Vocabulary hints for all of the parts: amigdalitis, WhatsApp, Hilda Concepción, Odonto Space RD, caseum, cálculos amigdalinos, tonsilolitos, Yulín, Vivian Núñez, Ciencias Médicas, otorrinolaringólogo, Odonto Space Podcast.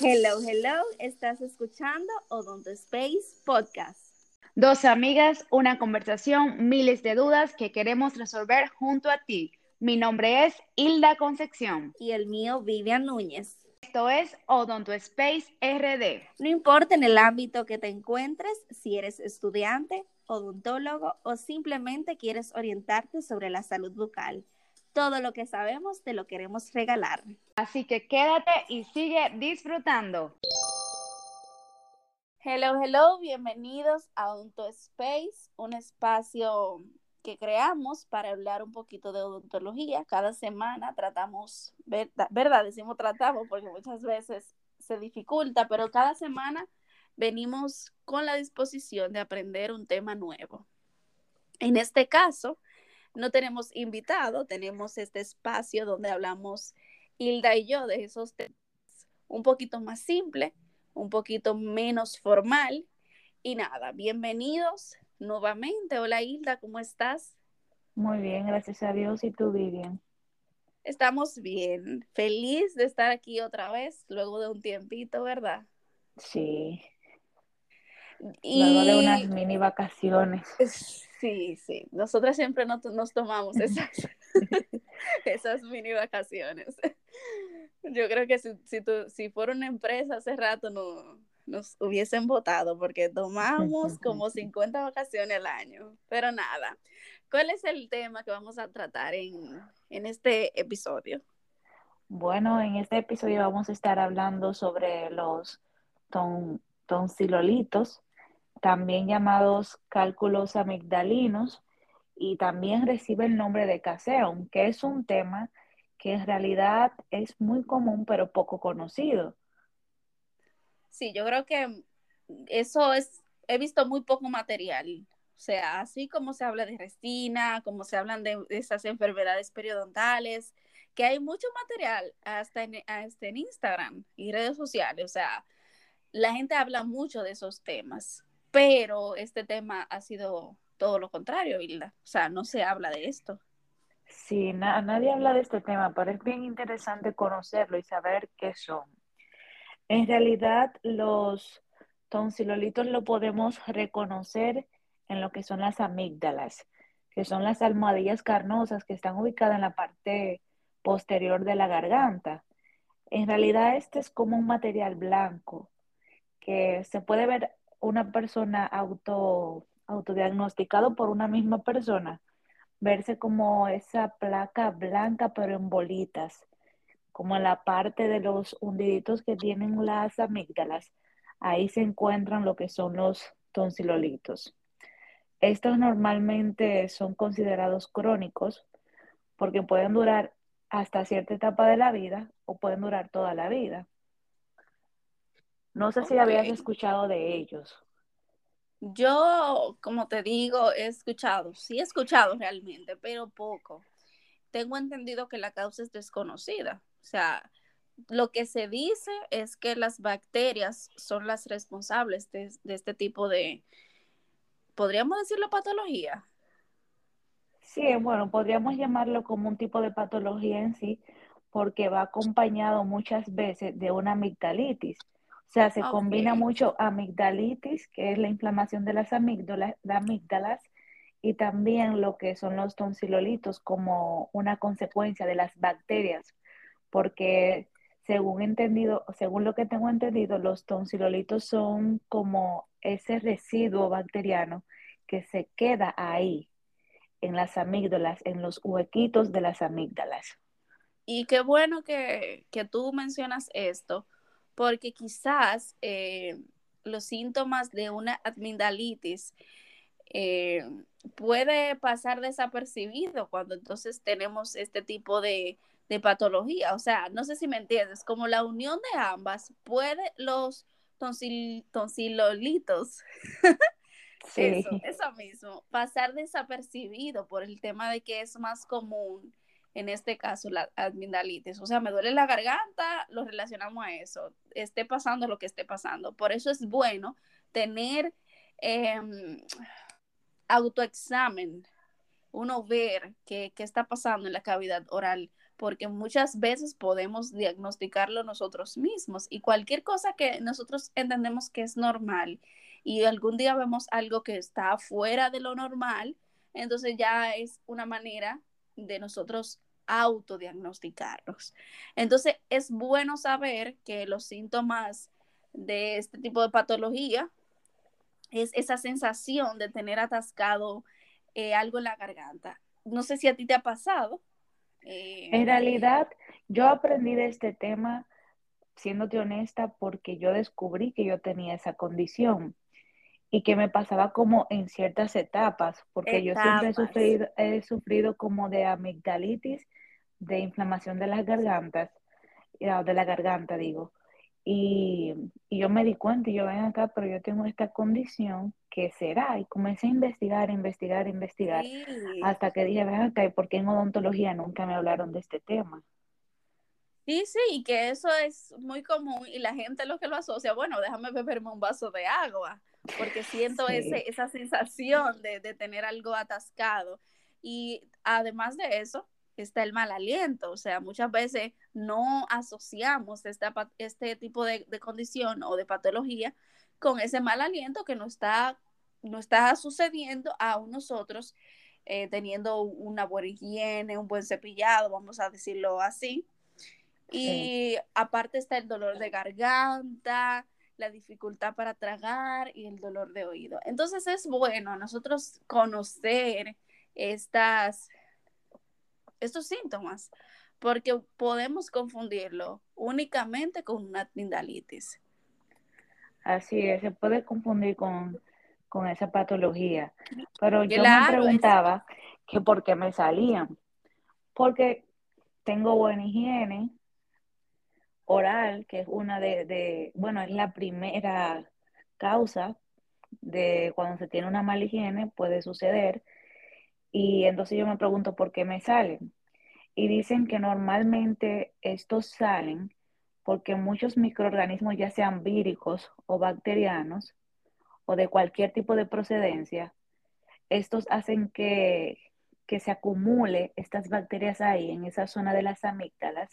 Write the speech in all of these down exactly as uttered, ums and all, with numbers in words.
Hello, hello, estás escuchando Odonto Space Podcast. Dos amigas, una conversación, miles de dudas que queremos resolver junto a ti. Mi nombre es Hilda Concepción. Y el mío, Vivian Núñez. Esto es Odonto Space R D. No importa en el ámbito que te encuentres, si eres estudiante, odontólogo o simplemente quieres orientarte sobre la salud bucal. Todo lo que sabemos te lo queremos regalar. Así que quédate y sigue disfrutando. Hello, hello, bienvenidos a Odonto Space, un espacio que creamos para hablar un poquito de odontología. Cada semana tratamos, ¿verdad? ¿verdad? Decimos tratamos porque muchas veces se dificulta, pero cada semana venimos con la disposición de aprender un tema nuevo. En este caso, no tenemos invitado, tenemos este espacio donde hablamos Hilda y yo de esos temas un poquito más simple, un poquito menos formal. Y nada, bienvenidos nuevamente. Hola Hilda, ¿cómo estás? Muy bien, gracias a Dios. ¿Y tú, Vivian? Estamos bien. Feliz de estar aquí otra vez, luego de un tiempito, ¿verdad? Sí. Y... luego de unas mini vacaciones. Sí, sí. Nosotras siempre no t- nos tomamos esas, esas mini vacaciones. Yo creo que si, si, tu, si fuera una empresa hace rato no, nos hubiesen votado porque tomamos como cincuenta vacaciones al año. Pero nada, ¿cuál es el tema que vamos a tratar en, en este episodio? Bueno, en este episodio vamos a estar hablando sobre los ton, tonsilolitos, también llamados cálculos amigdalinos, y también recibe el nombre de caseum, que es un tema que en realidad es muy común pero poco conocido. Sí, yo creo que eso es, he visto muy poco material, o sea, así como se habla de resina, como se hablan de esas enfermedades periodontales, que hay mucho material hasta en, hasta en Instagram y redes sociales, o sea, la gente habla mucho de esos temas, pero este tema ha sido todo lo contrario, Hilda, o sea, no se habla de esto. Sí, na- nadie habla de este tema, pero es bien interesante conocerlo y saber qué son. En realidad, los tonsilolitos lo podemos reconocer en lo que son las amígdalas, que son las almohadillas carnosas que están ubicadas en la parte posterior de la garganta. En realidad, este es como un material blanco que se puede ver una persona auto, autodiagnosticado por una misma persona, verse como esa placa blanca pero en bolitas, como en la parte de los hundiditos que tienen las amígdalas. Ahí se encuentran lo que son los tonsilolitos. Estos normalmente son considerados crónicos porque pueden durar hasta cierta etapa de la vida o pueden durar toda la vida. No sé si habías escuchado de ellos. Yo, como te digo, he escuchado, sí he escuchado realmente, pero poco. Tengo entendido que la causa es desconocida. O sea, lo que se dice es que las bacterias son las responsables de, de este tipo de, ¿podríamos decirlo patología? Sí, bueno, podríamos llamarlo como un tipo de patología en sí, porque va acompañado muchas veces de una amigdalitis. O sea, se okay. combina mucho amigdalitis, que es la inflamación de las amígdalas, de amígdalas, y también lo que son los tonsilolitos como una consecuencia de las bacterias, porque según entendido, según lo que tengo entendido, los tonsilolitos son como ese residuo bacteriano que se queda ahí, en las amígdalas, en los huequitos de las amígdalas. Y qué bueno que, que tú mencionas esto, porque quizás eh, los síntomas de una amigdalitis eh, puede pasar desapercibido cuando entonces tenemos este tipo de, de patología. O sea, no sé si me entiendes, como la unión de ambas puede los tonsil, tonsilolitos, sí. eso, eso mismo, pasar desapercibido por el tema de que es más común. En este caso, la amigdalitis. O sea, me duele la garganta, lo relacionamos a eso. Esté pasando lo que esté pasando. Por eso es bueno tener eh, autoexamen, uno ver qué, qué está pasando en la cavidad oral porque muchas veces podemos diagnosticarlo nosotros mismos, y cualquier cosa que nosotros entendemos que es normal y algún día vemos algo que está fuera de lo normal, entonces ya es una manera de nosotros autodiagnosticarnos. Entonces es bueno saber que los síntomas de este tipo de patología es esa sensación de tener atascado eh, algo en la garganta. No sé si a ti te ha pasado. Eh, en realidad, yo aprendí de este tema, siéndote honesta, porque yo descubrí que yo tenía esa condición y que me pasaba como en ciertas etapas, porque etapas. yo siempre he sufrido, he sufrido como de amigdalitis, de inflamación de las gargantas, de la garganta digo. Y, y yo me di cuenta, y yo ven acá, pero yo tengo esta condición, ¿qué será? Y comencé a investigar, investigar, investigar, sí. hasta que dije, ven acá, ¿y por qué en odontología nunca me hablaron de este tema? Sí, sí, y que eso es muy común, y la gente lo que lo asocia, bueno, déjame beberme un vaso de agua, porque siento sí. ese, esa sensación de, de tener algo atascado. Y además de eso, está el mal aliento, o sea, muchas veces no asociamos esta, este tipo de, de condición o de patología con ese mal aliento que nos está, nos está sucediendo a nosotros eh, teniendo una buena higiene, un buen cepillado, vamos a decirlo así. Y sí. aparte está el dolor de garganta, la dificultad para tragar y el dolor de oído. Entonces es bueno nosotros conocer estas... estos síntomas, porque podemos confundirlo únicamente con una amigdalitis. Así es, se puede confundir con, con esa patología. Pero yo claro, me preguntaba es... que por qué me salían. Porque tengo buena higiene oral, que es una de, de bueno, es la primera causa de cuando se tiene una mala higiene, puede suceder. Y entonces yo me pregunto por qué me salen. Y dicen que normalmente estos salen porque muchos microorganismos, ya sean víricos o bacterianos o de cualquier tipo de procedencia, estos hacen que, que se acumule estas bacterias ahí en esa zona de las amígdalas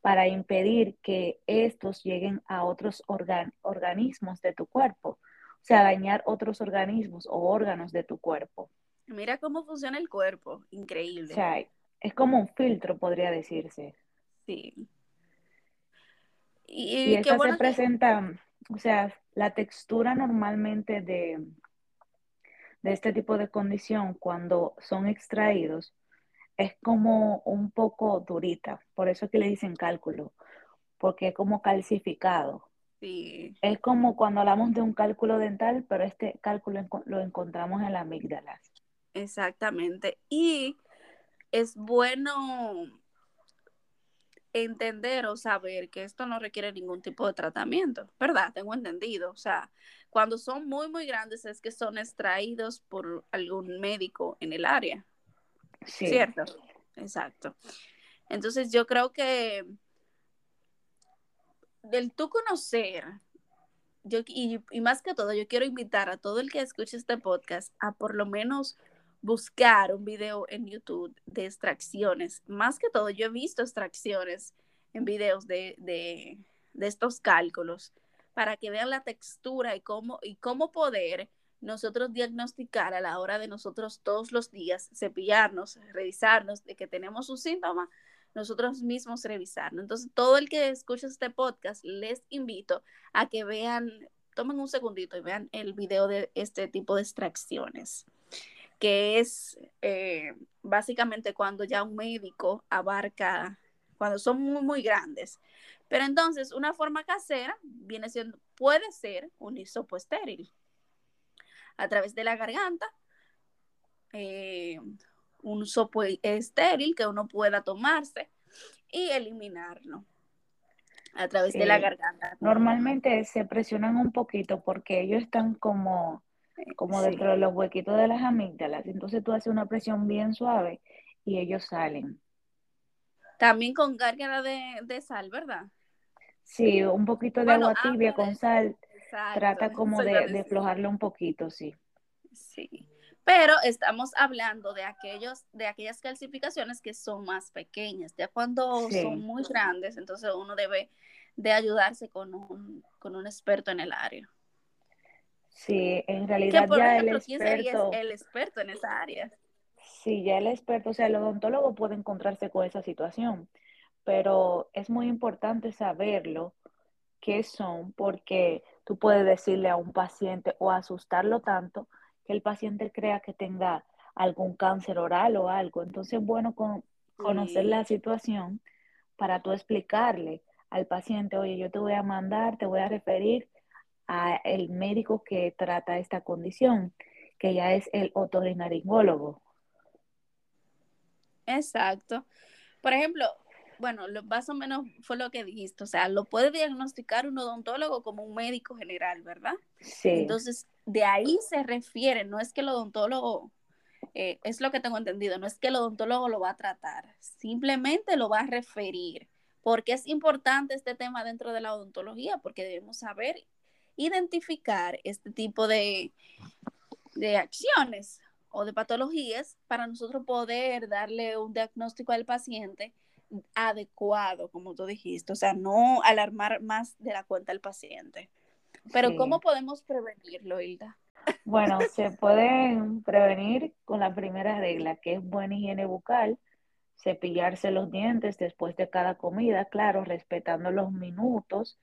para impedir que estos lleguen a otros organ- organismos de tu cuerpo. O sea, dañar otros organismos o órganos de tu cuerpo. Mira cómo funciona el cuerpo, increíble. O sea, es como un filtro, podría decirse. Sí. Y, y, y estas bueno se que... presentan, o sea, la textura normalmente de, de este tipo de condición cuando son extraídos es como un poco durita, por eso es que le dicen cálculo, porque es como calcificado. Sí. Es como cuando hablamos de un cálculo dental, pero este cálculo lo encontramos en la amígdala. Exactamente, y es bueno entender o saber que esto no requiere ningún tipo de tratamiento, ¿verdad? Tengo entendido, o sea, cuando son muy, muy grandes es que son extraídos por algún médico en el área, sí. ¿cierto? Exacto. Entonces yo creo que del tú conocer... Yo, y, y más que todo, yo quiero invitar a todo el que escuche este podcast a por lo menos buscar un video en YouTube de extracciones. Más que todo, yo he visto extracciones en videos de, de, de estos cálculos para que vean la textura y cómo, y cómo poder nosotros diagnosticar a la hora de nosotros todos los días, cepillarnos, revisarnos, de que tenemos un síntoma, nosotros mismos revisarnos. Entonces, todo el que escuche este podcast, les invito a que vean, tomen un segundito y vean el video de este tipo de extracciones, que es eh, básicamente cuando ya un médico abarca, cuando son muy, muy grandes. Pero entonces, una forma casera viene siendo, puede ser un hisopo estéril. A través de la garganta, eh, un sopo estéril que uno pueda tomarse y eliminarlo a través sí. de la garganta. Normalmente se presionan un poquito porque ellos están como, como sí. dentro de los huequitos de las amígdalas. Entonces tú haces una presión bien suave y ellos salen. También con gárgara de, de sal, ¿verdad? Sí, un poquito de bueno, agua tibia con sal. Exacto. Trata como de, de aflojarlo un poquito, sí. Sí. Pero estamos hablando de aquellos, de aquellas calcificaciones que son más pequeñas. Ya cuando sí. son muy grandes, entonces uno debe de ayudarse con un, con un experto en el área. Sí, en realidad que, por ya ejemplo, el experto... ¿quién sería el experto en esa área? Sí, ya el experto, o sea, el odontólogo puede encontrarse con esa situación, pero es muy importante saberlo, qué son, porque tú puedes decirle a un paciente o asustarlo tanto que el paciente crea que tenga algún cáncer oral o algo. Entonces es bueno con, conocer sí. la situación para tú explicarle al paciente, oye, yo te voy a mandar, te voy a referir al médico que trata esta condición, que ya es el otorrinolaringólogo. Exacto. Por ejemplo, bueno, lo, más o menos fue lo que dijiste, o sea, lo puede diagnosticar un odontólogo como un médico general, ¿verdad? Sí. Entonces, de ahí se refiere, no es que el odontólogo, eh, es lo que tengo entendido, no es que el odontólogo lo va a tratar, simplemente lo va a referir, porque es importante este tema dentro de la odontología, porque debemos saber identificar este tipo de, de acciones o de patologías para nosotros poder darle un diagnóstico al paciente adecuado, como tú dijiste, o sea, no alarmar más de la cuenta al paciente. Pero sí. ¿cómo podemos prevenirlo, Hilda? Bueno, se pueden prevenir con la primera regla, que es buena higiene bucal, cepillarse los dientes después de cada comida, claro, respetando los minutos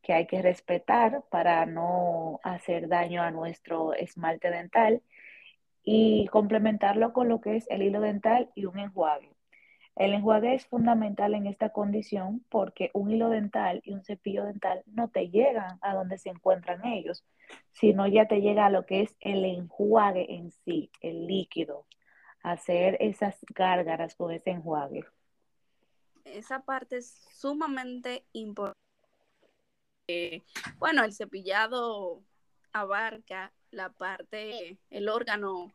que hay que respetar para no hacer daño a nuestro esmalte dental, y complementarlo con lo que es el hilo dental y un enjuague. El enjuague es fundamental en esta condición porque un hilo dental y un cepillo dental no te llegan a donde se encuentran ellos, sino ya te llega a lo que es el enjuague en sí, el líquido, hacer esas gárgaras con ese enjuague. Esa parte es sumamente importante. Eh, bueno, el cepillado abarca la parte, el órgano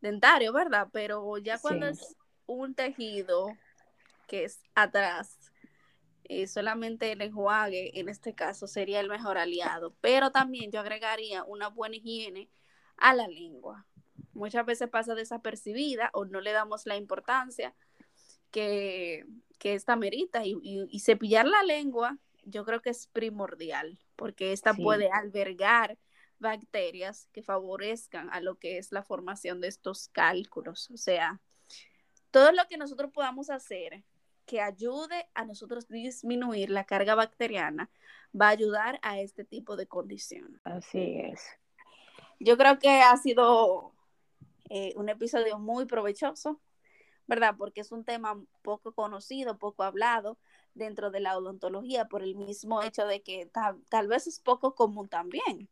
dentario, ¿verdad? Pero ya cuando sí. es un tejido que es atrás, eh, solamente el enjuague en este caso sería el mejor aliado, pero también yo agregaría una buena higiene a la lengua. Muchas veces pasa desapercibida o no le damos la importancia que, que esta merita, y, y, y cepillar la lengua yo creo que es primordial, porque esta sí. puede albergar bacterias que favorezcan a lo que es la formación de estos cálculos, o sea, todo lo que nosotros podamos hacer que ayude a nosotros disminuir la carga bacteriana va a ayudar a este tipo de condición. Así es. Yo creo que ha sido eh, un episodio muy provechoso, ¿verdad? Porque es un tema poco conocido, poco hablado dentro de la odontología por el mismo hecho de que ta- tal vez es poco común también.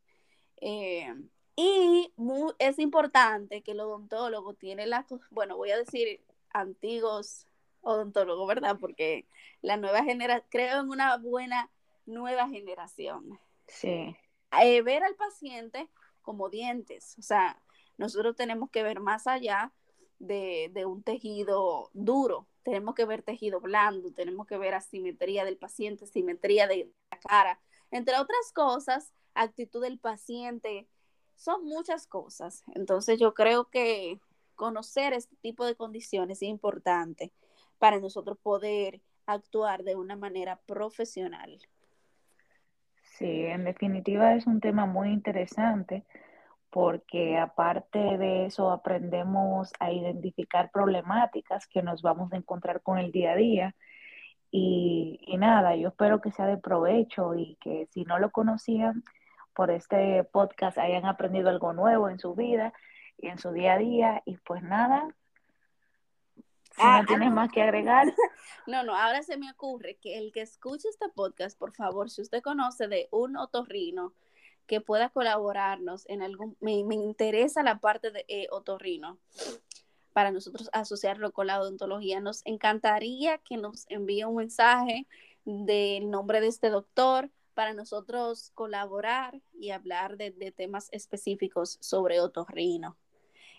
Eh, y muy, es importante que el odontólogo tiene la, bueno, voy a decir antiguos odontólogos, ¿verdad? Porque la nueva generación, creo en una buena nueva generación. Sí. Eh, ver al paciente como dientes, o sea, nosotros tenemos que ver más allá de, de un tejido duro, tenemos que ver tejido blando, tenemos que ver asimetría del paciente, simetría de la cara, entre otras cosas, actitud del paciente, son muchas cosas. Entonces yo creo que conocer este tipo de condiciones es importante para nosotros poder actuar de una manera profesional. Sí, en definitiva es un tema muy interesante porque aparte de eso aprendemos a identificar problemáticas que nos vamos a encontrar con el día a día. Y, y nada, yo espero que sea de provecho y que si no lo conocían por este podcast hayan aprendido algo nuevo en su vida y en su día a día. Y pues nada, si ah, no tienes ah, más que agregar. No, no, ahora se me ocurre que el que escuche este podcast, por favor, si usted conoce de un otorrino que pueda colaborarnos en algún, me, me interesa la parte de eh, otorrino, para nosotros asociarlo con la odontología, nos encantaría que nos envíe un mensaje del nombre de este doctor para nosotros colaborar y hablar de, de temas específicos sobre otorrino.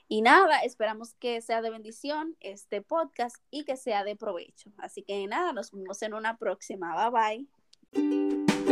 Y nada, esperamos que sea de bendición este podcast y que sea de provecho. Así que nada, nos vemos en una próxima. Bye, bye.